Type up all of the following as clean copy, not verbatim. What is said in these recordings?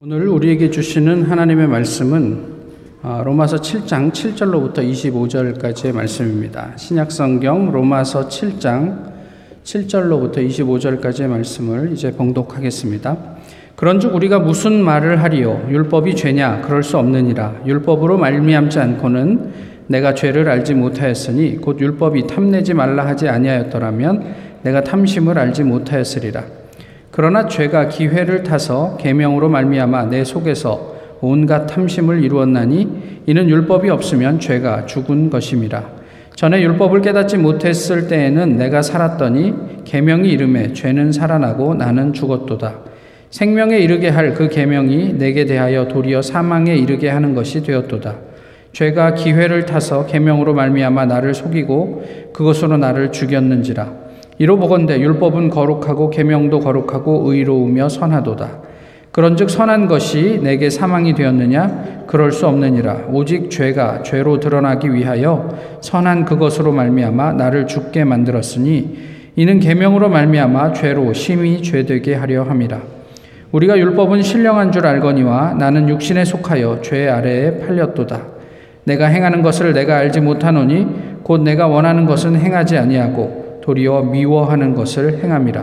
오늘 우리에게 주시는 하나님의 말씀은 로마서 7장 7절로부터 25절까지의 말씀입니다. 신약성경 로마서 7장 7절로부터 25절까지의 말씀을 이제 봉독하겠습니다. 그런즉 우리가 무슨 말을 하리요? 율법이 죄냐? 그럴 수 없느니라. 율법으로 말미암지 않고는 내가 죄를 알지 못하였으니 곧 율법이 탐내지 말라 하지 아니하였더라면 내가 탐심을 알지 못하였으리라. 그러나 죄가 기회를 타서 계명으로 말미암아 내 속에서 온갖 탐심을 이루었나니 이는 율법이 없으면 죄가 죽은 것임이라. 전에 율법을 깨닫지 못했을 때에는 내가 살았더니 계명이 이름에 죄는 살아나고 나는 죽었도다. 생명에 이르게 할 그 계명이 내게 대하여 도리어 사망에 이르게 하는 것이 되었도다. 죄가 기회를 타서 계명으로 말미암아 나를 속이고 그것으로 나를 죽였는지라. 이로 보건대 율법은 거룩하고 계명도 거룩하고 의로우며 선하도다. 그런즉 선한 것이 내게 사망이 되었느냐? 그럴 수 없느니라. 오직 죄가 죄로 드러나기 위하여 선한 그것으로 말미암아 나를 죽게 만들었으니 이는 계명으로 말미암아 죄로 심히 죄되게 하려 함이라. 우리가 율법은 신령한 줄 알거니와 나는 육신에 속하여 죄 아래에 팔렸도다. 내가 행하는 것을 내가 알지 못하노니 곧 내가 원하는 것은 행하지 아니하고 도리어 미워하는 것을 행함이라.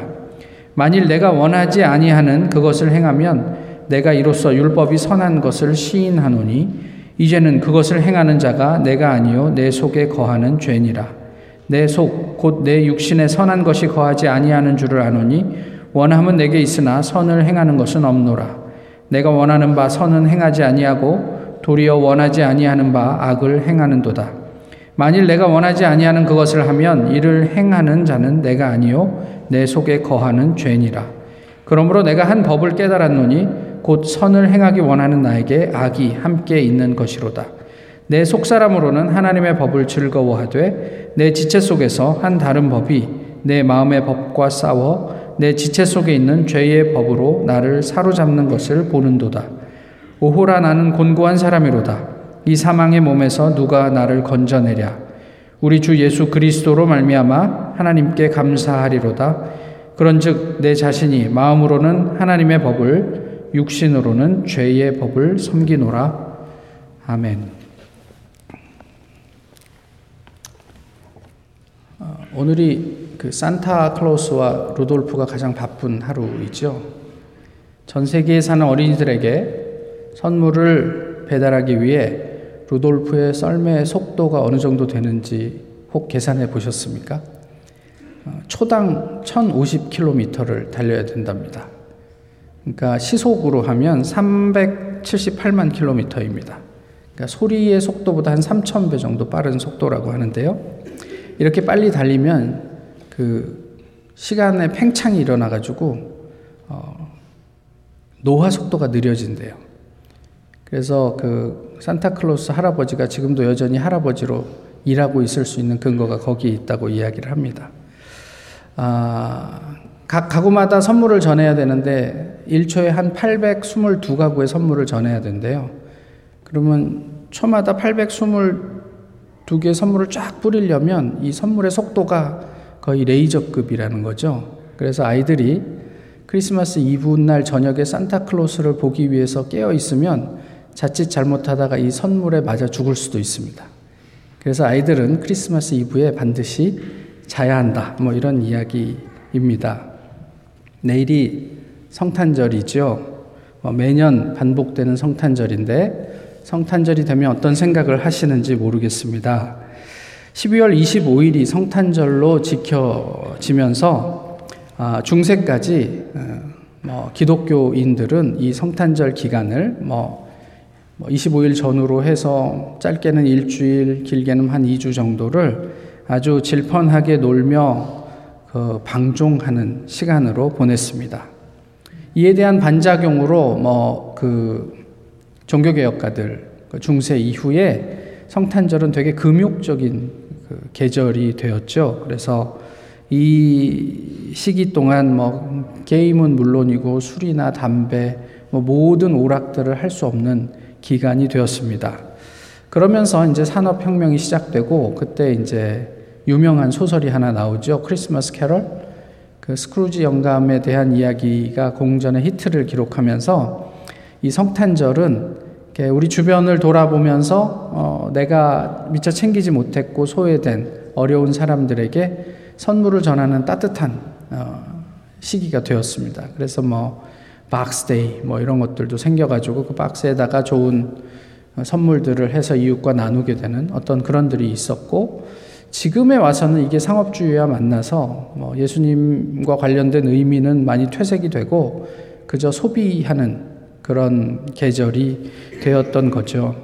만일 내가 원하지 아니하는 그것을 행하면 내가 이로써 율법이 선한 것을 시인하노니 이제는 그것을 행하는 자가 내가 아니요 내 속에 거하는 죄니라. 내 속 곧 내 육신에 선한 것이 거하지 아니하는 줄을 아노니 원함은 내게 있으나 선을 행하는 것은 없노라. 내가 원하는 바 선은 행하지 아니하고 도리어 원하지 아니하는 바 악을 행하는도다. 만일 내가 원하지 아니하는 그것을 하면 이를 행하는 자는 내가 아니요 내 속에 거하는 죄니라. 그러므로 내가 한 법을 깨달았노니 곧 선을 행하기 원하는 나에게 악이 함께 있는 것이로다. 내 속사람으로는 하나님의 법을 즐거워하되 내 지체 속에서 한 다른 법이 내 마음의 법과 싸워 내 지체 속에 있는 죄의 법으로 나를 사로잡는 것을 보는도다. 오호라, 나는 곤고한 사람이로다. 이 사망의 몸에서 누가 나를 건져내랴. 우리 주 예수 그리스도로 말미암아 하나님께 감사하리로다. 그런즉 내 자신이 마음으로는 하나님의 법을, 육신으로는 죄의 법을 섬기노라. 아멘. 오늘이 그 산타클로스와 루돌프가 가장 바쁜 하루이죠. 전 세계에 사는 어린이들에게 선물을 배달하기 위해 루돌프의 썰매의 속도가 어느 정도 되는지 혹 계산해 보셨습니까? 초당 1050km를 달려야 된답니다. 그러니까 시속으로 하면 378만 km입니다. 그러니까 소리의 속도보다 한 3000배 정도 빠른 속도라고 하는데요. 이렇게 빨리 달리면 그 시간에 팽창이 일어나가지고 노화 속도가 느려진대요. 그래서 그 산타클로스 할아버지가 지금도 여전히 할아버지로 일하고 있을 수 있는 근거가 거기에 있다고 이야기를 합니다. 각 가구마다 선물을 전해야 되는데 1초에 한 822가구의 선물을 전해야 된대요. 그러면 초마다 822개의 선물을 쫙 뿌리려면 이 선물의 속도가 거의 레이저급이라는 거죠. 그래서 아이들이 크리스마스 이브날 저녁에 산타클로스를 보기 위해서 깨어 있으면 자칫 잘못하다가 이 선물에 맞아 죽을 수도 있습니다. 그래서 아이들은 크리스마스 이브에 반드시 자야 한다, 뭐 이런 이야기입니다. 내일이 성탄절이죠. 매년 반복되는 성탄절인데 성탄절이 되면 어떤 생각을 하시는지 모르겠습니다. 12월 25일이 성탄절로 지켜지면서 중세까지 기독교인들은 이 성탄절 기간을 25일 전후로 해서 짧게는 일주일, 길게는 한 2주 정도를 아주 질펀하게 놀며 방종하는 시간으로 보냈습니다. 이에 대한 반작용으로 종교개혁가들 중세 이후에 성탄절은 되게 금욕적인 계절이 되었죠. 그래서 이 시기 동안 게임은 물론이고 술이나 담배, 모든 오락들을 할 수 없는 기간이 되었습니다. 그러면서 이제 산업혁명이 시작되고 그때 이제 유명한 소설이 하나 나오죠. 크리스마스 캐럴. 그 스크루지 영감에 대한 이야기가 공전의 히트를 기록하면서 이 성탄절은 우리 주변을 돌아보면서 내가 미처 챙기지 못했고 소외된 어려운 사람들에게 선물을 전하는 따뜻한 시기가 되었습니다. 그래서 박스데이 이런 것들도 생겨가지고 그 박스에다가 좋은 선물들을 해서 이웃과 나누게 되는 어떤 그런 들이 있었고, 지금에 와서는 이게 상업주의와 만나서 예수님과 관련된 의미는 많이 퇴색이 되고 그저 소비하는 그런 계절이 되었던 거죠.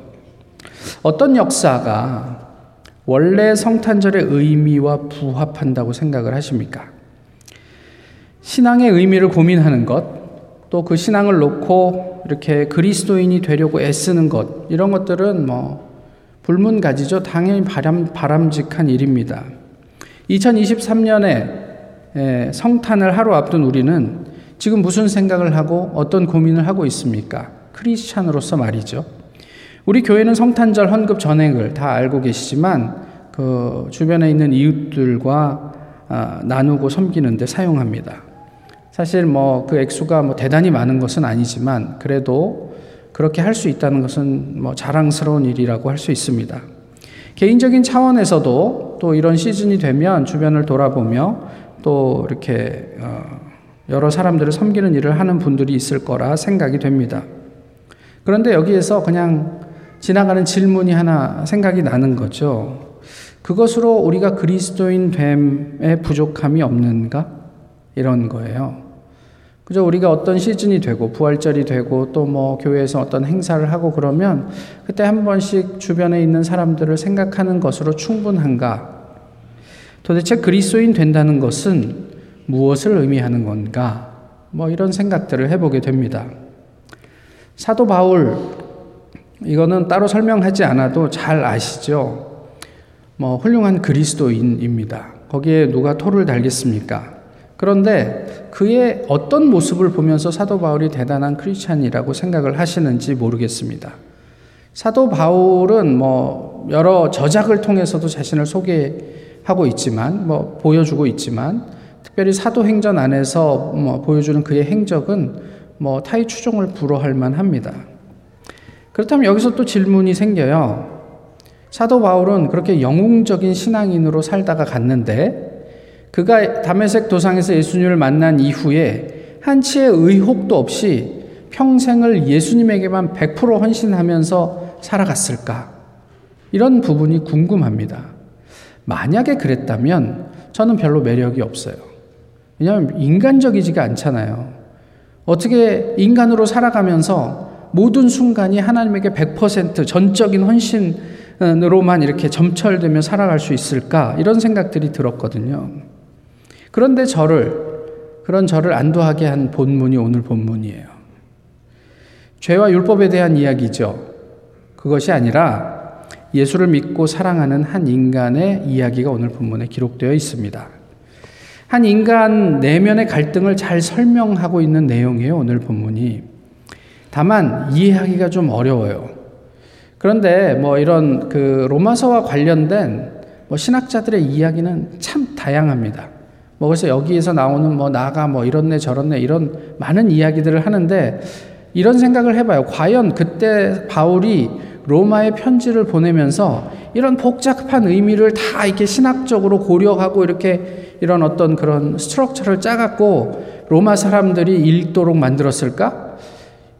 어떤 역사가 원래 성탄절의 의미와 부합한다고 생각을 하십니까? 신앙의 의미를 고민하는 것, 또 그 신앙을 놓고 이렇게 그리스도인이 되려고 애쓰는 것, 이런 것들은 불문가지죠. 당연히 바람직한 일입니다. 2023년에 성탄을 하루 앞둔 우리는 지금 무슨 생각을 하고 어떤 고민을 하고 있습니까? 크리스찬으로서 말이죠. 우리 교회는 성탄절 헌금 전액을 다 알고 계시지만 그 주변에 있는 이웃들과 나누고 섬기는데 사용합니다. 사실 그 액수가 대단히 많은 것은 아니지만 그래도 그렇게 할 수 있다는 것은 자랑스러운 일이라고 할 수 있습니다. 개인적인 차원에서도 또 이런 시즌이 되면 주변을 돌아보며 또 이렇게 여러 사람들을 섬기는 일을 하는 분들이 있을 거라 생각이 됩니다. 그런데 여기에서 그냥 지나가는 질문이 하나 생각이 나는 거죠. 그것으로 우리가 그리스도인 됨에 부족함이 없는가? 이런 거예요. 그저 우리가 어떤 시즌이 되고 부활절이 되고 또 교회에서 어떤 행사를 하고 그러면 그때 한 번씩 주변에 있는 사람들을 생각하는 것으로 충분한가? 도대체 그리스도인 된다는 것은 무엇을 의미하는 건가? 이런 생각들을 해보게 됩니다. 사도 바울, 이거는 따로 설명하지 않아도 잘 아시죠? 훌륭한 그리스도인입니다. 거기에 누가 토를 달겠습니까? 그런데 그의 어떤 모습을 보면서 사도 바울이 대단한 크리스찬이라고 생각을 하시는지 모르겠습니다. 사도 바울은 여러 저작을 통해서도 자신을 소개하고 있지만 보여주고 있지만 특별히 사도행전 안에서 보여주는 그의 행적은 타의 추종을 불허할 만합니다. 그렇다면 여기서 또 질문이 생겨요. 사도 바울은 그렇게 영웅적인 신앙인으로 살다가 갔는데 그가 다메섹 도상에서 예수님을 만난 이후에 한치의 의혹도 없이 평생을 예수님에게만 100% 헌신하면서 살아갔을까? 이런 부분이 궁금합니다. 만약에 그랬다면 저는 별로 매력이 없어요. 왜냐하면 인간적이지가 않잖아요. 어떻게 인간으로 살아가면서 모든 순간이 하나님에게 100% 전적인 헌신으로만 이렇게 점철되며 살아갈 수 있을까? 이런 생각들이 들었거든요. 그런데 그런 저를 안도하게 한 본문이 오늘 본문이에요. 죄와 율법에 대한 이야기죠. 그것이 아니라 예수를 믿고 사랑하는 한 인간의 이야기가 오늘 본문에 기록되어 있습니다. 한 인간 내면의 갈등을 잘 설명하고 있는 내용이에요, 오늘 본문이. 다만 이해하기가 좀 어려워요. 그런데 이런 그 로마서와 관련된 신학자들의 이야기는 참 다양합니다. 그래서 여기에서 나오는 나가 이렇네 저렇네 이런 많은 이야기들을 하는데 이런 생각을 해봐요. 과연 그때 바울이 로마에 편지를 보내면서 이런 복잡한 의미를 다 이렇게 신학적으로 고려하고 이렇게 이런 어떤 그런 스트럭처를 짜갖고 로마 사람들이 읽도록 만들었을까?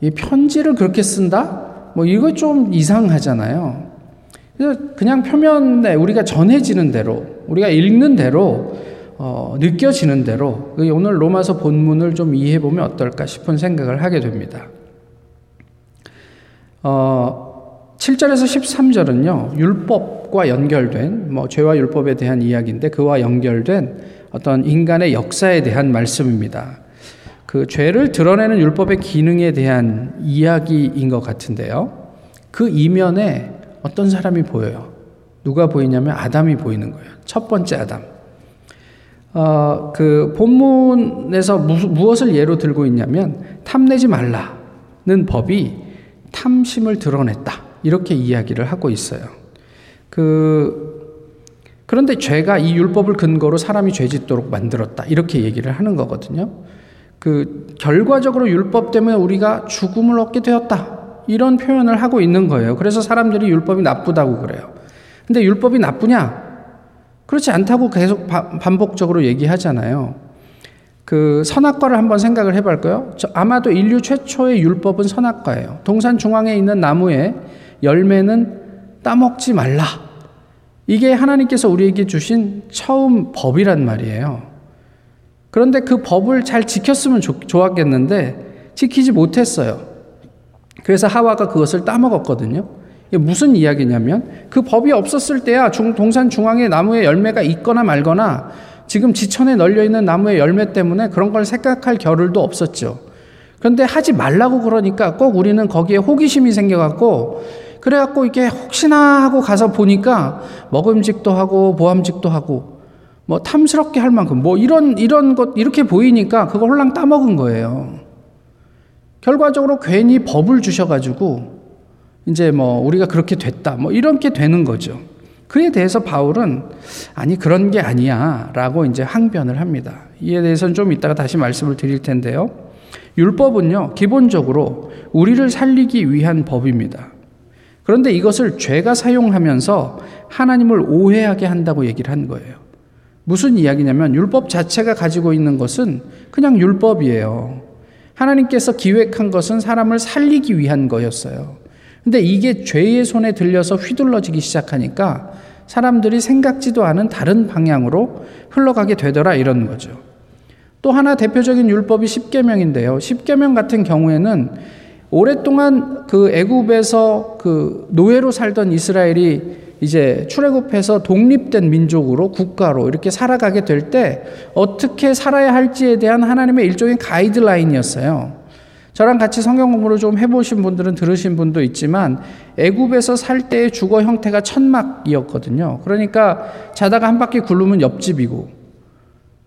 이 편지를 그렇게 쓴다? 이거 좀 이상하잖아요. 그래서 그냥 표면에 우리가 전해지는 대로 우리가 읽는 대로 느껴지는 대로 오늘 로마서 본문을 좀 이해해보면 어떨까 싶은 생각을 하게 됩니다. 7절에서 13절은요. 율법과 연결된 죄와 율법에 대한 이야기인데 그와 연결된 어떤 인간의 역사에 대한 말씀입니다. 그 죄를 드러내는 율법의 기능에 대한 이야기인 것 같은데요. 그 이면에 어떤 사람이 보여요. 누가 보이냐면 아담이 보이는 거예요. 첫 번째 아담. 그 본문에서 무엇을 예로 들고 있냐면 탐내지 말라는 법이 탐심을 드러냈다. 이렇게 이야기를 하고 있어요. 그런데 죄가 이 율법을 근거로 사람이 죄짓도록 만들었다. 이렇게 얘기를 하는 거거든요. 그 결과적으로 율법 때문에 우리가 죽음을 얻게 되었다. 이런 표현을 하고 있는 거예요. 그래서 사람들이 율법이 나쁘다고 그래요. 근데 율법이 나쁘냐? 그렇지 않다고 계속 반복적으로 얘기하잖아요. 그 선악과를 한번 생각을 해볼까요? 아마도 인류 최초의 율법은 선악과예요. 동산 중앙에 있는 나무에 열매는 따먹지 말라. 이게 하나님께서 우리에게 주신 처음 법이란 말이에요. 그런데 그 법을 잘 지켰으면 좋았겠는데 지키지 못했어요. 그래서 하와가 그것을 따먹었거든요. 이게 무슨 이야기냐면 그 법이 없었을 때야 동산 중앙에 나무에 열매가 있거나 말거나 지금 지천에 널려있는 나무의 열매 때문에 그런 걸 생각할 겨를도 없었죠. 그런데 하지 말라고 그러니까 꼭 우리는 거기에 호기심이 생겨갖고 그래갖고 이게 혹시나 하고 가서 보니까 먹음직도 하고 보암직도 하고 뭐 탐스럽게 할 만큼 뭐 이런 것 이렇게 보이니까 그거 홀랑 따먹은 거예요. 결과적으로 괜히 법을 주셔가지고 이제 뭐 우리가 그렇게 됐다 뭐 이렇게 되는 거죠. 그에 대해서 바울은 아니 그런 게 아니야 라고 이제 항변을 합니다. 이에 대해서는 좀 이따가 다시 말씀을 드릴 텐데요. 율법은요 기본적으로 우리를 살리기 위한 법입니다. 그런데 이것을 죄가 사용하면서 하나님을 오해하게 한다고 얘기를 한 거예요. 무슨 이야기냐면 율법 자체가 가지고 있는 것은 그냥 율법이에요. 하나님께서 기획한 것은 사람을 살리기 위한 거였어요. 근데 이게 죄의 손에 들려서 휘둘러지기 시작하니까 사람들이 생각지도 않은 다른 방향으로 흘러가게 되더라 이런 거죠. 또 하나 대표적인 율법이 십계명인데요. 십계명 같은 경우에는 오랫동안 그 애굽에서 그 노예로 살던 이스라엘이 이제 출애굽해서 독립된 민족으로 국가로 이렇게 살아가게 될 때 어떻게 살아야 할지에 대한 하나님의 일종의 가이드라인이었어요. 저랑 같이 성경 공부를 좀 해보신 분들은 들으신 분도 있지만 애굽에서 살 때의 주거 형태가 천막이었거든요. 그러니까 자다가 한 바퀴 굴르면 옆집이고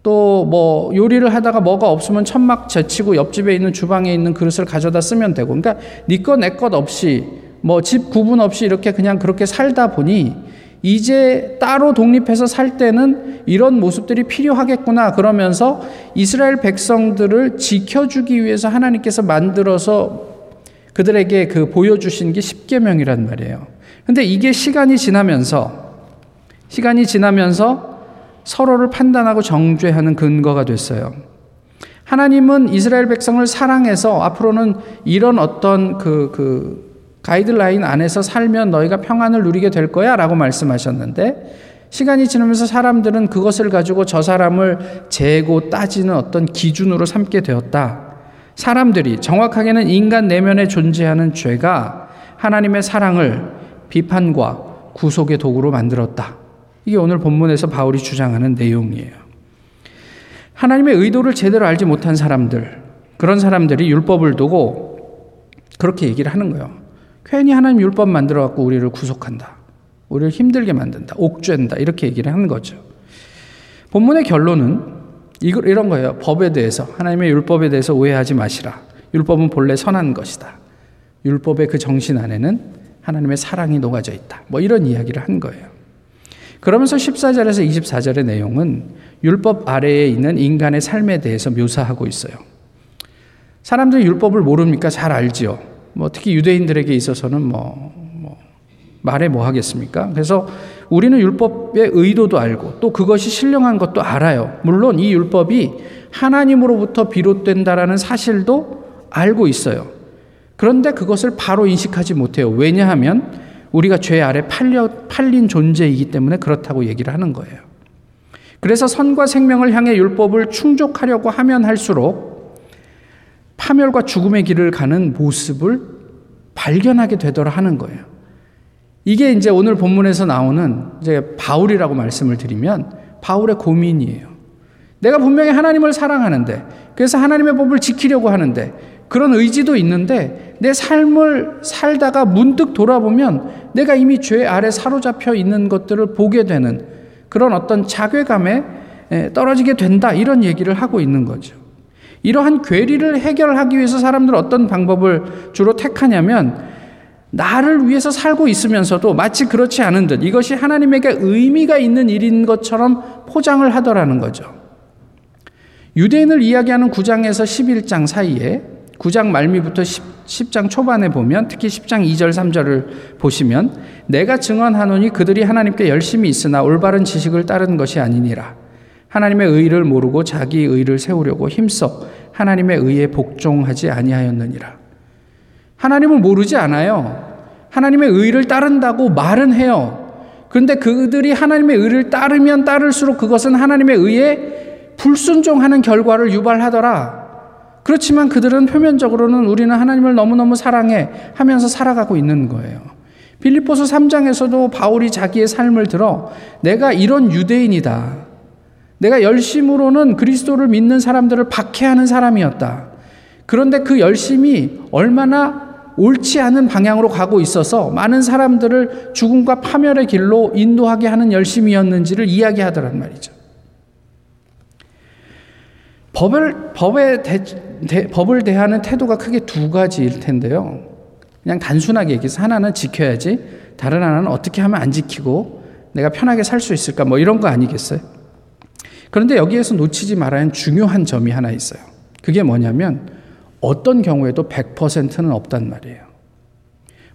또 뭐 요리를 하다가 뭐가 없으면 천막 제치고 옆집에 있는 주방에 있는 그릇을 가져다 쓰면 되고 그러니까 네 것 내 것 없이 뭐 집 구분 없이 이렇게 그냥 그렇게 살다 보니 이제 따로 독립해서 살 때는 이런 모습들이 필요하겠구나 그러면서 이스라엘 백성들을 지켜주기 위해서 하나님께서 만들어서 그들에게 그 보여주신 게 십계명이란 말이에요. 근데 이게 시간이 지나면서 서로를 판단하고 정죄하는 근거가 됐어요. 하나님은 이스라엘 백성을 사랑해서 앞으로는 이런 어떤 가이드라인 안에서 살면 너희가 평안을 누리게 될 거야 라고 말씀하셨는데 시간이 지나면서 사람들은 그것을 가지고 저 사람을 재고 따지는 어떤 기준으로 삼게 되었다. 사람들이 정확하게는 인간 내면에 존재하는 죄가 하나님의 사랑을 비판과 구속의 도구로 만들었다. 이게 오늘 본문에서 바울이 주장하는 내용이에요. 하나님의 의도를 제대로 알지 못한 사람들, 그런 사람들이 율법을 두고 그렇게 얘기를 하는 거예요. 괜히 하나님 율법 만들어갖고 우리를 구속한다. 우리를 힘들게 만든다. 옥죄한다. 이렇게 얘기를 하는 거죠. 본문의 결론은 이런 거예요. 법에 대해서 하나님의 율법에 대해서 오해하지 마시라. 율법은 본래 선한 것이다. 율법의 그 정신 안에는 하나님의 사랑이 녹아져 있다. 뭐 이런 이야기를 한 거예요. 그러면서 14절에서 24절의 내용은 율법 아래에 있는 인간의 삶에 대해서 묘사하고 있어요. 사람들이 율법을 모릅니까? 잘 알지요. 뭐 특히 유대인들에게 있어서는 뭐 말해 뭐 하겠습니까? 그래서 우리는 율법의 의도도 알고 또 그것이 신령한 것도 알아요. 물론 이 율법이 하나님으로부터 비롯된다라는 사실도 알고 있어요. 그런데 그것을 바로 인식하지 못해요. 왜냐하면 우리가 죄 아래 팔린 존재이기 때문에 그렇다고 얘기를 하는 거예요. 그래서 선과 생명을 향해 율법을 충족하려고 하면 할수록 파멸과 죽음의 길을 가는 모습을 발견하게 되더라 하는 거예요. 이게 이제 오늘 본문에서 나오는 이제 바울이라고 말씀을 드리면 바울의 고민이에요. 내가 분명히 하나님을 사랑하는데 그래서 하나님의 법을 지키려고 하는데 그런 의지도 있는데 내 삶을 살다가 문득 돌아보면 내가 이미 죄 아래 사로잡혀 있는 것들을 보게 되는 그런 어떤 자괴감에 떨어지게 된다 이런 얘기를 하고 있는 거죠. 이러한 괴리를 해결하기 위해서 사람들은 어떤 방법을 주로 택하냐면 나를 위해서 살고 있으면서도 마치 그렇지 않은 듯 이것이 하나님에게 의미가 있는 일인 것처럼 포장을 하더라는 거죠. 유대인을 이야기하는 9장에서 11장 사이에 9장 말미부터 10장 초반에 보면 특히 10장 2절 3절을 보시면 내가 증언하노니 그들이 하나님께 열심히 있으나 올바른 지식을 따른 것이 아니니라. 하나님의 의를 모르고 자기 의를 세우려고 힘써 하나님의 의에 복종하지 아니하였느니라. 하나님을 모르지 않아요. 하나님의 의를 따른다고 말은 해요. 그런데 그들이 하나님의 의를 따르면 따를수록 그것은 하나님의 의에 불순종하는 결과를 유발하더라. 그렇지만 그들은 표면적으로는 우리는 하나님을 너무너무 사랑해 하면서 살아가고 있는 거예요. 빌립보서 3장에서도 바울이 자기의 삶을 들어 내가 이런 유대인이다. 내가 열심으로는 그리스도를 믿는 사람들을 박해하는 사람이었다. 그런데 그 열심이 얼마나 옳지 않은 방향으로 가고 있어서 많은 사람들을 죽음과 파멸의 길로 인도하게 하는 열심이었는지를 이야기하더란 말이죠. 법을 대하는 태도가 크게 두 가지일 텐데요. 그냥 단순하게 얘기해서 하나는 지켜야지, 다른 하나는 어떻게 하면 안 지키고 내가 편하게 살 수 있을까 뭐 이런 거 아니겠어요? 그런데 여기에서 놓치지 말아야 하는 중요한 점이 하나 있어요. 그게 뭐냐면 어떤 경우에도 100%는 없단 말이에요.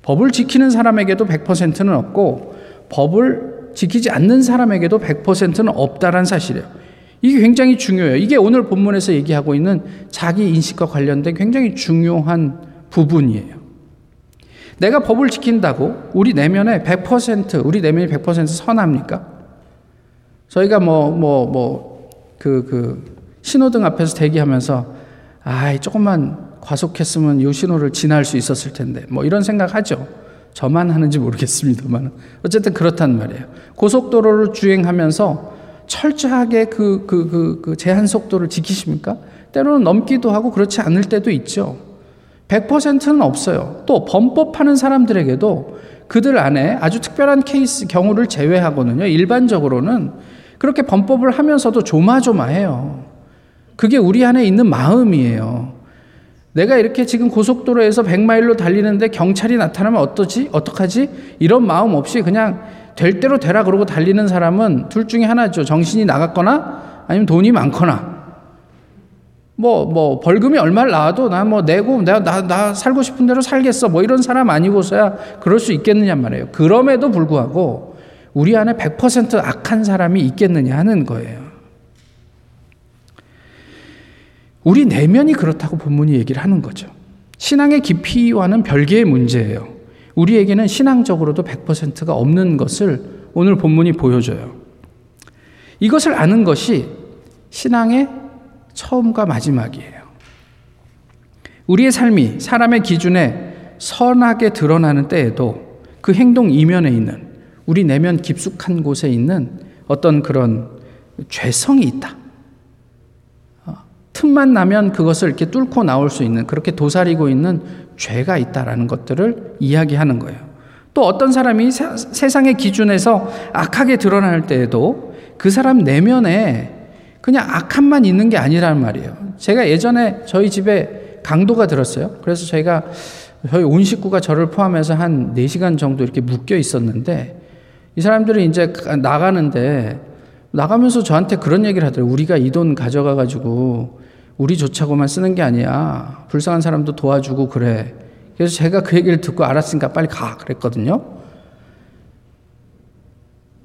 법을 지키는 사람에게도 100%는 없고 법을 지키지 않는 사람에게도 100%는 없다라는 사실이에요. 이게 굉장히 중요해요. 이게 오늘 본문에서 얘기하고 있는 자기 인식과 관련된 굉장히 중요한 부분이에요. 내가 법을 지킨다고 우리 내면에 100%, 우리 내면이 100% 선합니까? 저희가 신호등 앞에서 대기하면서 조금만 과속했으면 이 신호를 지날 수 있었을 텐데 뭐 이런 생각하죠. 저만 하는지 모르겠습니다만 어쨌든 그렇단 말이에요. 고속도로를 주행하면서 철저하게 그 제한 속도를 지키십니까? 때로는 넘기도 하고 그렇지 않을 때도 있죠. 100%는 없어요. 또 범법하는 사람들에게도 그들 안에 아주 특별한 케이스 경우를 제외하고는요. 일반적으로는 그렇게 범법을 하면서도 조마조마해요. 그게 우리 안에 있는 마음이에요. 내가 이렇게 지금 고속도로에서 100마일로 달리는데 경찰이 나타나면 어떡하지? 이런 마음 없이 그냥 될 대로 되라 그러고 달리는 사람은 둘 중에 하나죠. 정신이 나갔거나 아니면 돈이 많거나 벌금이 얼마를 나와도 내가 살고 싶은 대로 살겠어 이런 사람 아니고서야 그럴 수 있겠느냐 말이에요. 그럼에도 불구하고 우리 안에 100% 악한 사람이 있겠느냐 하는 거예요. 우리 내면이 그렇다고 본문이 얘기를 하는 거죠. 신앙의 깊이와는 별개의 문제예요. 우리에게는 신앙적으로도 100%가 없는 것을 오늘 본문이 보여줘요. 이것을 아는 것이 신앙의 처음과 마지막이에요. 우리의 삶이 사람의 기준에 선하게 드러나는 때에도 그 행동 이면에 있는 우리 내면 깊숙한 곳에 있는 어떤 그런 죄성이 있다. 틈만 나면 그것을 이렇게 뚫고 나올 수 있는 그렇게 도사리고 있는 죄가 있다라는 것들을 이야기하는 거예요. 또 어떤 사람이 세상의 기준에서 악하게 드러날 때에도 그 사람 내면에 그냥 악함만 있는 게 아니란 말이에요. 제가 예전에 저희 집에 강도가 들었어요. 그래서 저희 온 식구가 저를 포함해서 한 4시간 정도 이렇게 묶여 있었는데 이 사람들이 이제 나가면서 저한테 그런 얘기를 하더라고요. 우리가 이 돈 가져가가지고 우리 좋자고만 쓰는 게 아니야. 불쌍한 사람도 도와주고 그래. 그래서 제가 그 얘기를 듣고 알았으니까 빨리 가 그랬거든요.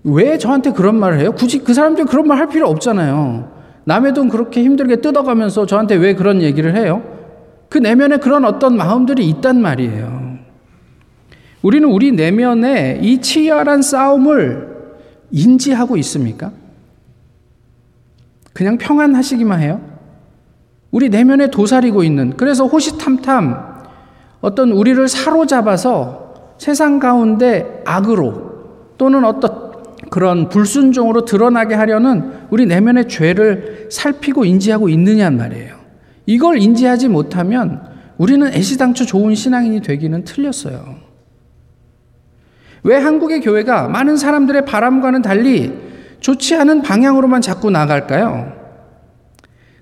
왜 저한테 그런 말을 해요? 굳이 그 사람들이 그런 말 할 필요 없잖아요. 남의 돈 그렇게 힘들게 뜯어가면서 저한테 왜 그런 얘기를 해요? 그 내면에 그런 어떤 마음들이 있단 말이에요. 우리는 우리 내면에 이 치열한 싸움을 인지하고 있습니까? 그냥 평안하시기만 해요? 우리 내면에 도사리고 있는, 그래서 호시탐탐 어떤 우리를 사로잡아서 세상 가운데 악으로 또는 어떤 그런 불순종으로 드러나게 하려는 우리 내면의 죄를 살피고 인지하고 있느냐는 말이에요. 이걸 인지하지 못하면 우리는 애시당초 좋은 신앙인이 되기는 틀렸어요. 왜 한국의 교회가 많은 사람들의 바람과는 달리 좋지 않은 방향으로만 자꾸 나갈까요?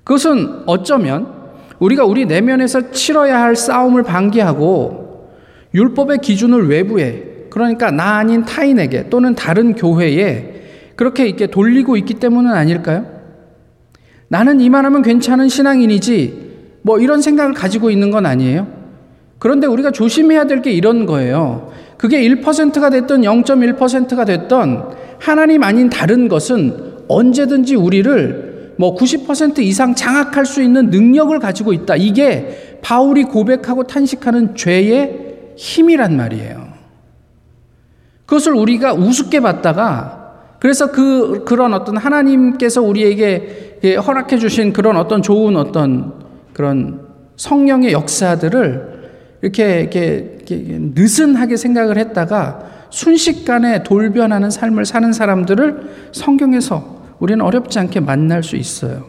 그것은 어쩌면 우리가 우리 내면에서 치러야 할 싸움을 방기하고 율법의 기준을 외부에, 그러니까 나 아닌 타인에게 또는 다른 교회에 그렇게 이렇게 돌리고 있기 때문은 아닐까요? 나는 이만하면 괜찮은 신앙인이지 뭐 이런 생각을 가지고 있는 건 아니에요. 그런데 우리가 조심해야 될 게 이런 거예요. 그게 1%가 됐든 0.1%가 됐든 하나님 아닌 다른 것은 언제든지 우리를 뭐 90% 이상 장악할 수 있는 능력을 가지고 있다. 이게 바울이 고백하고 탄식하는 죄의 힘이란 말이에요. 그것을 우리가 우습게 봤다가 그래서 그런 어떤 하나님께서 우리에게 허락해 주신 그런 어떤 좋은 어떤 그런 성령의 역사들을 이렇게 느슨하게 생각을 했다가 순식간에 돌변하는 삶을 사는 사람들을 성경에서 우리는 어렵지 않게 만날 수 있어요.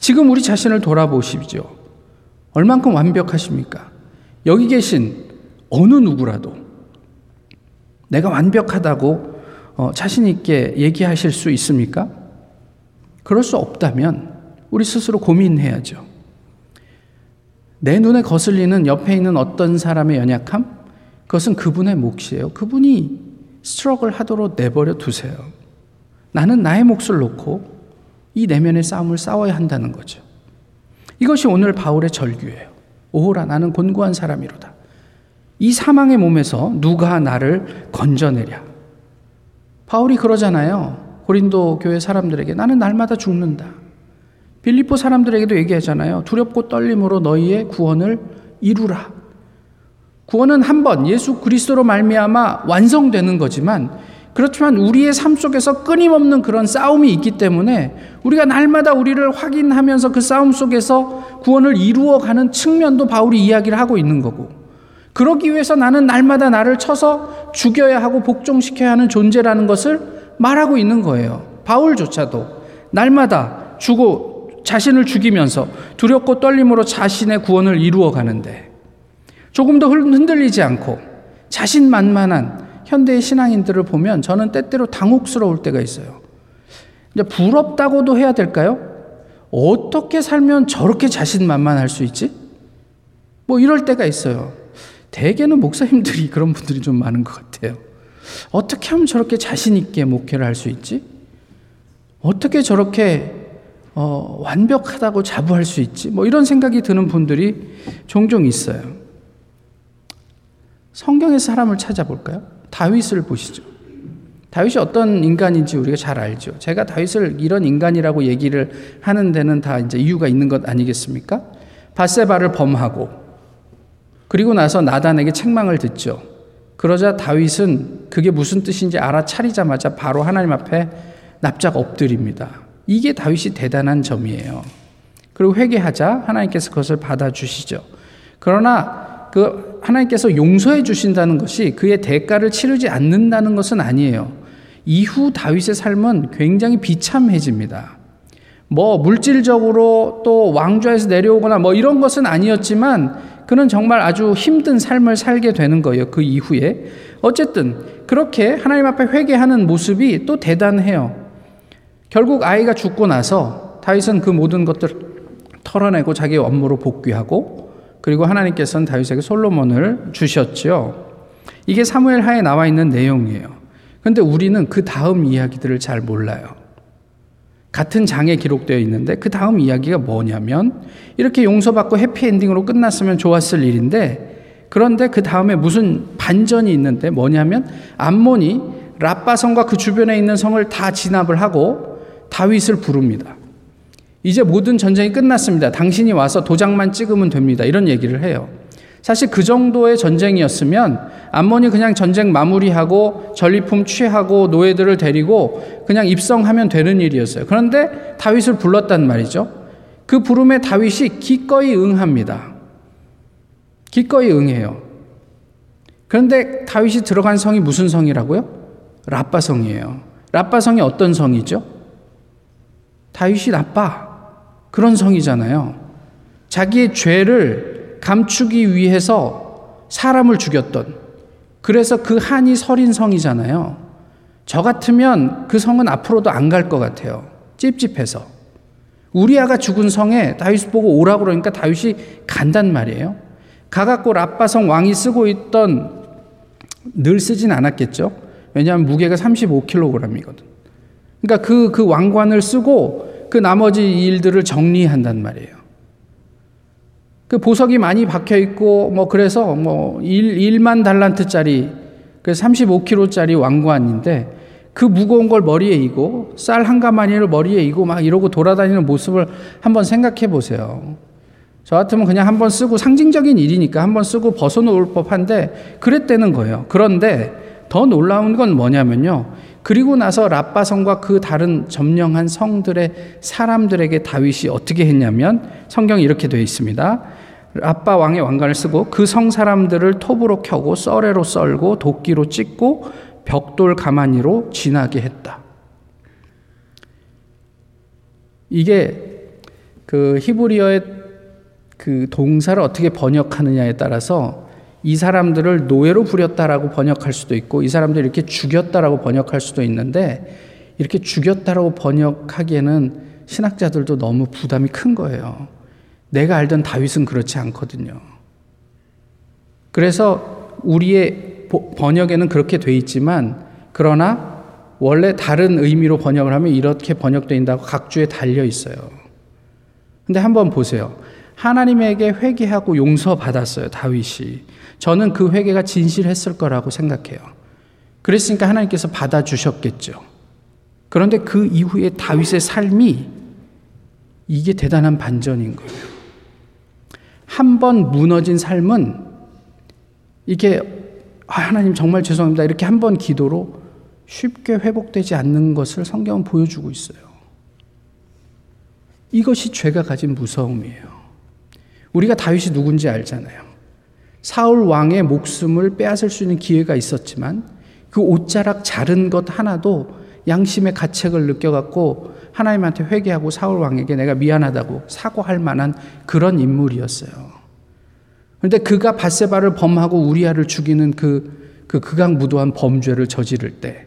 지금 우리 자신을 돌아보십시오. 얼만큼 완벽하십니까? 여기 계신 어느 누구라도 내가 완벽하다고 자신 있게 얘기하실 수 있습니까? 그럴 수 없다면 우리 스스로 고민해야죠. 내 눈에 거슬리는 옆에 있는 어떤 사람의 연약함? 그것은 그분의 몫이에요. 그분이 스트러글 하도록 내버려 두세요. 나는 나의 몫을 놓고 이 내면의 싸움을 싸워야 한다는 거죠. 이것이 오늘 바울의 절규예요. 오호라 나는 곤고한 사람이로다. 이 사망의 몸에서 누가 나를 건져내랴. 바울이 그러잖아요. 고린도 교회 사람들에게 나는 날마다 죽는다. 빌립보 사람들에게도 얘기하잖아요. 두렵고 떨림으로 너희의 구원을 이루라. 구원은 한 번 예수 그리스도로 말미암아 완성되는 거지만 그렇지만 우리의 삶 속에서 끊임없는 그런 싸움이 있기 때문에 우리가 날마다 우리를 확인하면서 그 싸움 속에서 구원을 이루어가는 측면도 바울이 이야기를 하고 있는 거고 그러기 위해서 나는 날마다 나를 쳐서 죽여야 하고 복종시켜야 하는 존재라는 것을 말하고 있는 거예요. 바울조차도 날마다 자신을 죽이면서 두렵고 떨림으로 자신의 구원을 이루어가는데 조금 더 흔들리지 않고 자신만만한 현대의 신앙인들을 보면 저는 때때로 당혹스러울 때가 있어요. 근데 부럽다고도 해야 될까요? 어떻게 살면 저렇게 자신만만할 수 있지? 뭐 이럴 때가 있어요. 대개는 목사님들이 그런 분들이 좀 많은 것 같아요. 어떻게 하면 저렇게 자신 있게 목회를 할 수 있지? 어떻게 저렇게 완벽하다고 자부할 수 있지? 뭐 이런 생각이 드는 분들이 종종 있어요. 성경의 사람을 찾아볼까요? 다윗을 보시죠. 다윗이 어떤 인간인지 우리가 잘 알죠. 제가 다윗을 이런 인간이라고 얘기를 하는 데는 다 이제 이유가 있는 것 아니겠습니까? 밧세바를 범하고 그리고 나서 나단에게 책망을 듣죠. 그러자 다윗은 그게 무슨 뜻인지 알아차리자마자 바로 하나님 앞에 납작 엎드립니다. 이게 다윗이 대단한 점이에요. 그리고 회개하자 하나님께서 그것을 받아주시죠. 그러나 그 하나님께서 용서해 주신다는 것이 그의 대가를 치르지 않는다는 것은 아니에요. 이후 다윗의 삶은 굉장히 비참해집니다. 뭐 물질적으로 또 왕좌에서 내려오거나 뭐 이런 것은 아니었지만 그는 정말 아주 힘든 삶을 살게 되는 거예요. 그 이후에. 어쨌든 그렇게 하나님 앞에 회개하는 모습이 또 대단해요. 결국 아이가 죽고 나서 다윗은 그 모든 것들을 털어내고 자기 원무로 복귀하고 그리고 하나님께서는 다윗에게 솔로몬을 주셨죠. 이게 사무엘 하에 나와 있는 내용이에요. 그런데 우리는 그 다음 이야기들을 잘 몰라요. 같은 장에 기록되어 있는데 그 다음 이야기가 뭐냐면 이렇게 용서받고 해피엔딩으로 끝났으면 좋았을 일인데 그런데 그 다음에 무슨 반전이 있는데 뭐냐면 암몬이 라빠성과 그 주변에 있는 성을 다 진압을 하고 다윗을 부릅니다. 이제 모든 전쟁이 끝났습니다. 당신이 와서 도장만 찍으면 됩니다. 이런 얘기를 해요. 사실 그 정도의 전쟁이었으면 암몬이 그냥 전쟁 마무리하고 전리품 취하고 노예들을 데리고 그냥 입성하면 되는 일이었어요. 그런데 다윗을 불렀단 말이죠. 그 부름에 다윗이 기꺼이 응합니다. 기꺼이 응해요. 그런데 다윗이 들어간 성이 무슨 성이라고요? 라빠성이에요. 라빠성이 어떤 성이죠? 다윗이 나빠. 그런 성이잖아요. 자기의 죄를 감추기 위해서 사람을 죽였던 그래서 그 한이 서린 성이잖아요. 저 같으면 그 성은 앞으로도 안 갈 것 같아요. 찝찝해서. 우리아가 죽은 성에 다윗 보고 오라고 그러니까 다윗이 간단 말이에요. 가갖고 라빠성 왕이 쓰고 있던 늘 쓰진 않았겠죠. 왜냐하면 무게가 35kg이거든. 그러니까 그 왕관을 쓰고 그 나머지 일들을 정리한단 말이에요. 그 보석이 많이 박혀 있고 뭐 그래서 뭐 1만 달란트짜리 그 35kg짜리 왕관인데 그 무거운 걸 머리에 이고 쌀 한 가마니를 머리에 이고 막 이러고 돌아다니는 모습을 한번 생각해 보세요. 저 같으면 그냥 한번 쓰고 상징적인 일이니까 한번 쓰고 벗어놓을 법한데 그랬다는 거예요. 그런데 더 놀라운 건 뭐냐면요. 그리고 나서 랍바성과 그 다른 점령한 성들의 사람들에게 다윗이 어떻게 했냐면 성경이 이렇게 되어 있습니다. 랍바 왕의 왕관을 쓰고 그 성 사람들을 톱으로 켜고 썰애로 썰고 도끼로 찢고 벽돌 가마니로 지나게 했다. 이게 그 히브리어의 그 동사를 어떻게 번역하느냐에 따라서 이 사람들을 노예로 부렸다라고 번역할 수도 있고 이 사람들을 이렇게 죽였다라고 번역할 수도 있는데 이렇게 죽였다라고 번역하기에는 신학자들도 너무 부담이 큰 거예요. 내가 알던 다윗은 그렇지 않거든요. 그래서 우리의 번역에는 그렇게 돼 있지만 그러나 원래 다른 의미로 번역을 하면 이렇게 번역된다고 각주에 달려 있어요. 근데 한번 보세요. 하나님에게 회개하고 용서받았어요, 다윗이. 저는 그 회개가 진실했을 거라고 생각해요. 그랬으니까 하나님께서 받아주셨겠죠. 그런데 그 이후에 다윗의 삶이 이게 대단한 반전인 거예요. 한 번 무너진 삶은 이렇게 하나님 정말 죄송합니다. 이렇게 한 번 기도로 쉽게 회복되지 않는 것을 성경은 보여주고 있어요. 이것이 죄가 가진 무서움이에요. 우리가 다윗이 누군지 알잖아요. 사울 왕의 목숨을 빼앗을 수 있는 기회가 있었지만 그 옷자락 자른 것 하나도 양심의 가책을 느껴갖고 하나님한테 회개하고 사울 왕에게 내가 미안하다고 사과할 만한 그런 인물이었어요. 그런데 그가 밧세바를 범하고 우리아를 죽이는 그 극악무도한 범죄를 저지를 때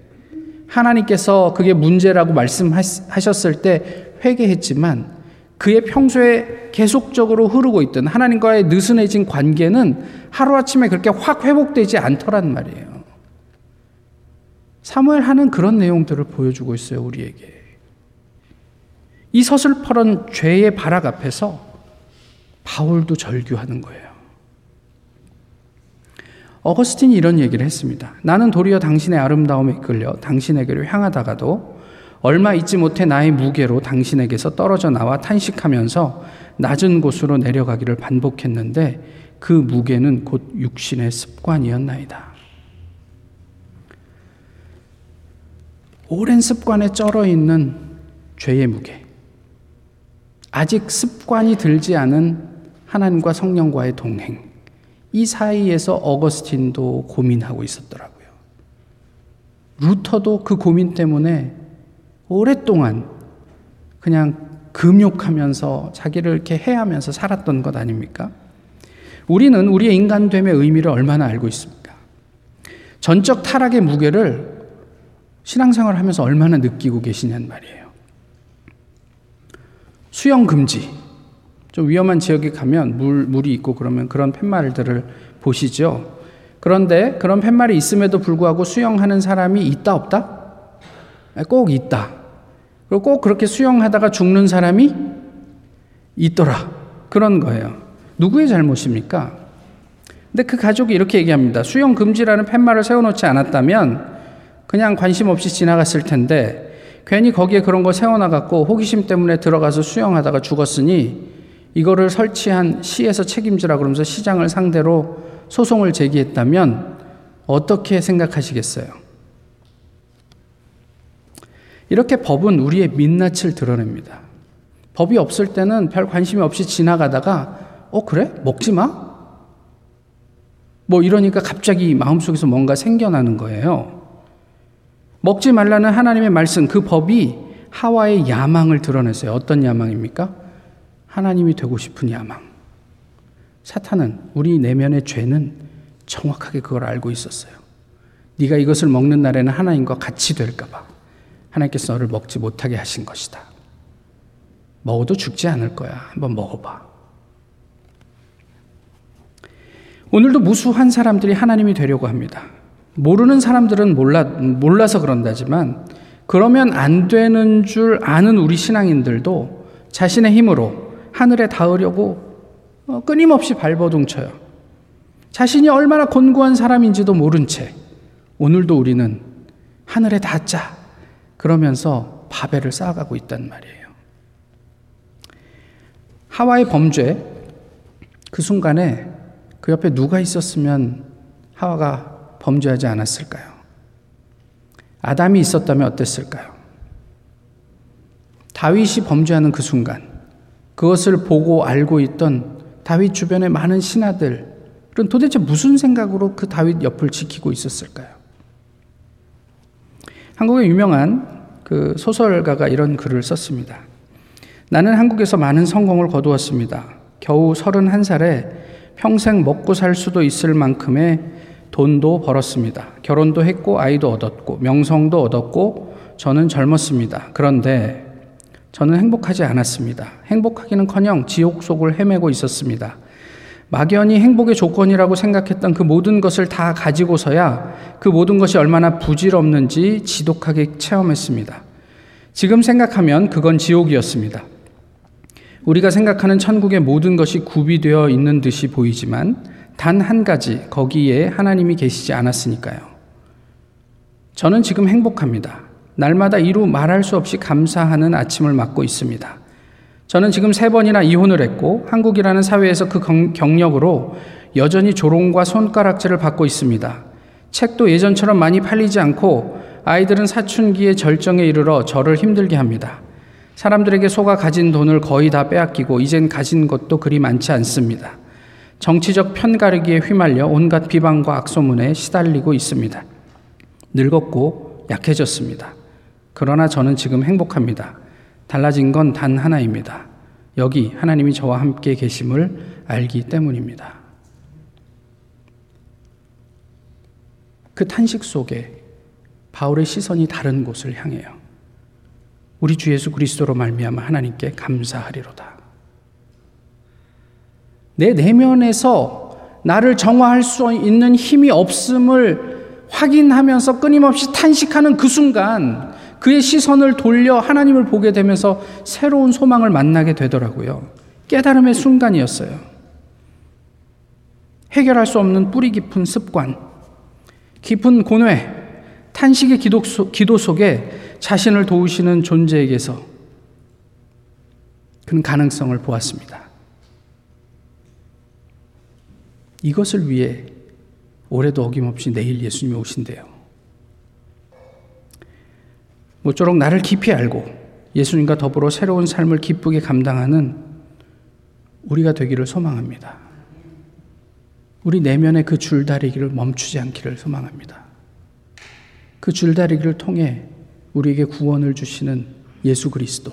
하나님께서 그게 문제라고 말씀하셨을 때 회개했지만 그의 평소에 계속적으로 흐르고 있던 하나님과의 느슨해진 관계는 하루아침에 그렇게 확 회복되지 않더란 말이에요. 사무엘하는 그런 내용들을 보여주고 있어요, 우리에게. 이 서슬퍼런 죄의 발악 앞에서 바울도 절규하는 거예요. 어거스틴이 이런 얘기를 했습니다. 나는 도리어 당신의 아름다움에 이끌려 당신에게로 향하다가도 얼마 잊지 못해 나의 무게로 당신에게서 떨어져 나와 탄식하면서 낮은 곳으로 내려가기를 반복했는데 그 무게는 곧 육신의 습관이었나이다. 오랜 습관에 쩔어 있는 죄의 무게. 아직 습관이 들지 않은 하나님과 성령과의 동행. 이 사이에서 어거스틴도 고민하고 있었더라고요. 루터도 그 고민 때문에 오랫동안 그냥 금욕하면서 자기를 이렇게 해하면서 살았던 것 아닙니까? 우리는 우리의 인간됨의 의미를 얼마나 알고 있습니까? 전적 타락의 무게를 신앙생활을 하면서 얼마나 느끼고 계시냐는 말이에요. 수영 금지. 좀 위험한 지역에 가면 물이 있고 그러면 그런 팻말들을 보시죠. 그런데 그런 팻말이 있음에도 불구하고 수영하는 사람이 있다 없다? 꼭 있다. 그리고 꼭 그렇게 수영하다가 죽는 사람이 있더라. 그런 거예요. 누구의 잘못입니까? 근데 그 가족이 이렇게 얘기합니다. 수영 금지라는 팻말을 세워놓지 않았다면 그냥 관심 없이 지나갔을 텐데 괜히 거기에 그런 거 세워놔갖고 호기심 때문에 들어가서 수영하다가 죽었으니 이거를 설치한 시에서 책임지라 그러면서 시장을 상대로 소송을 제기했다면 어떻게 생각하시겠어요? 이렇게 법은 우리의 민낯을 드러냅니다. 법이 없을 때는 별 관심이 없이 지나가다가 그래? 먹지 마? 뭐 이러니까 갑자기 마음속에서 뭔가 생겨나는 거예요. 먹지 말라는 하나님의 말씀, 그 법이 하와의 야망을 드러냈어요. 어떤 야망입니까? 하나님이 되고 싶은 야망. 사탄은 우리 내면의 죄는 정확하게 그걸 알고 있었어요. 네가 이것을 먹는 날에는 하나님과 같이 될까 봐. 하나님께서 너를 먹지 못하게 하신 것이다. 먹어도 죽지 않을 거야. 한번 먹어봐. 오늘도 무수한 사람들이 하나님이 되려고 합니다. 모르는 사람들은 몰라서 그런다지만 그러면 안 되는 줄 아는 우리 신앙인들도 자신의 힘으로 하늘에 닿으려고 끊임없이 발버둥 쳐요. 자신이 얼마나 곤고한 사람인지도 모른 채 오늘도 우리는 하늘에 닿자 그러면서 바벨을 쌓아가고 있단 말이에요. 하와의 범죄 그 순간에 그 옆에 누가 있었으면 하와가 범죄하지 않았을까요? 아담이 있었다면 어땠을까요? 다윗이 범죄하는 그 순간 그것을 보고 알고 있던 다윗 주변의 많은 신하들은 도대체 무슨 생각으로 그 다윗 옆을 지키고 있었을까요? 한국의 유명한 그 소설가가 이런 글을 썼습니다. 나는 한국에서 많은 성공을 거두었습니다. 겨우 31살에 평생 먹고 살 수도 있을 만큼의 돈도 벌었습니다. 결혼도 했고 아이도 얻었고 명성도 얻었고 저는 젊었습니다. 그런데 저는 행복하지 않았습니다. 행복하기는커녕 지옥 속을 헤매고 있었습니다. 막연히 행복의 조건이라고 생각했던 그 모든 것을 다 가지고서야 그 모든 것이 얼마나 부질없는지 지독하게 체험했습니다. 지금 생각하면 그건 지옥이었습니다. 우리가 생각하는 천국의 모든 것이 구비되어 있는 듯이 보이지만 단 한 가지, 거기에 하나님이 계시지 않았으니까요. 저는 지금 행복합니다. 날마다 이루 말할 수 없이 감사하는 아침을 맞고 있습니다. 저는 지금 3번이나 이혼을 했고 한국이라는 사회에서 그 경력으로 여전히 조롱과 손가락질을 받고 있습니다. 책도 예전처럼 많이 팔리지 않고 아이들은 사춘기의 절정에 이르러 저를 힘들게 합니다. 사람들에게 속아 가진 돈을 거의 다 빼앗기고 이젠 가진 것도 그리 많지 않습니다. 정치적 편가르기에 휘말려 온갖 비방과 악소문에 시달리고 있습니다. 늙었고 약해졌습니다. 그러나 저는 지금 행복합니다. 달라진 건 단 하나입니다. 여기 하나님이 저와 함께 계심을 알기 때문입니다. 그 탄식 속에 바울의 시선이 다른 곳을 향해요. 우리 주 예수 그리스도로 말미암아 하나님께 감사하리로다. 내 내면에서 나를 정화할 수 있는 힘이 없음을 확인하면서 끊임없이 탄식하는 그 순간 그의 시선을 돌려 하나님을 보게 되면서 새로운 소망을 만나게 되더라고요. 깨달음의 순간이었어요. 해결할 수 없는 뿌리 깊은 습관, 깊은 고뇌, 탄식의 기도 속에 자신을 도우시는 존재에게서 그는 가능성을 보았습니다. 이것을 위해 올해도 어김없이 내일 예수님이 오신대요. 모쪼록 나를 깊이 알고 예수님과 더불어 새로운 삶을 기쁘게 감당하는 우리가 되기를 소망합니다. 우리 내면의 그 줄다리기를 멈추지 않기를 소망합니다. 그 줄다리기를 통해 우리에게 구원을 주시는 예수 그리스도,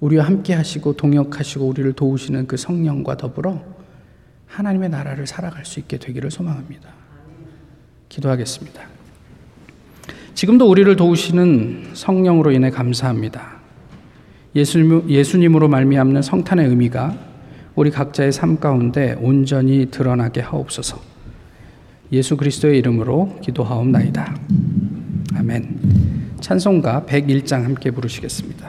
우리와 함께 하시고 동역하시고 우리를 도우시는 그 성령과 더불어 하나님의 나라를 살아갈 수 있게 되기를 소망합니다. 기도하겠습니다. 지금도 우리를 도우시는 성령으로 인해 감사합니다. 예수님으로 말미암는 성탄의 의미가 우리 각자의 삶 가운데 온전히 드러나게 하옵소서. 예수 그리스도의 이름으로 기도하옵나이다. 아멘. 찬송가 101장 함께 부르시겠습니다.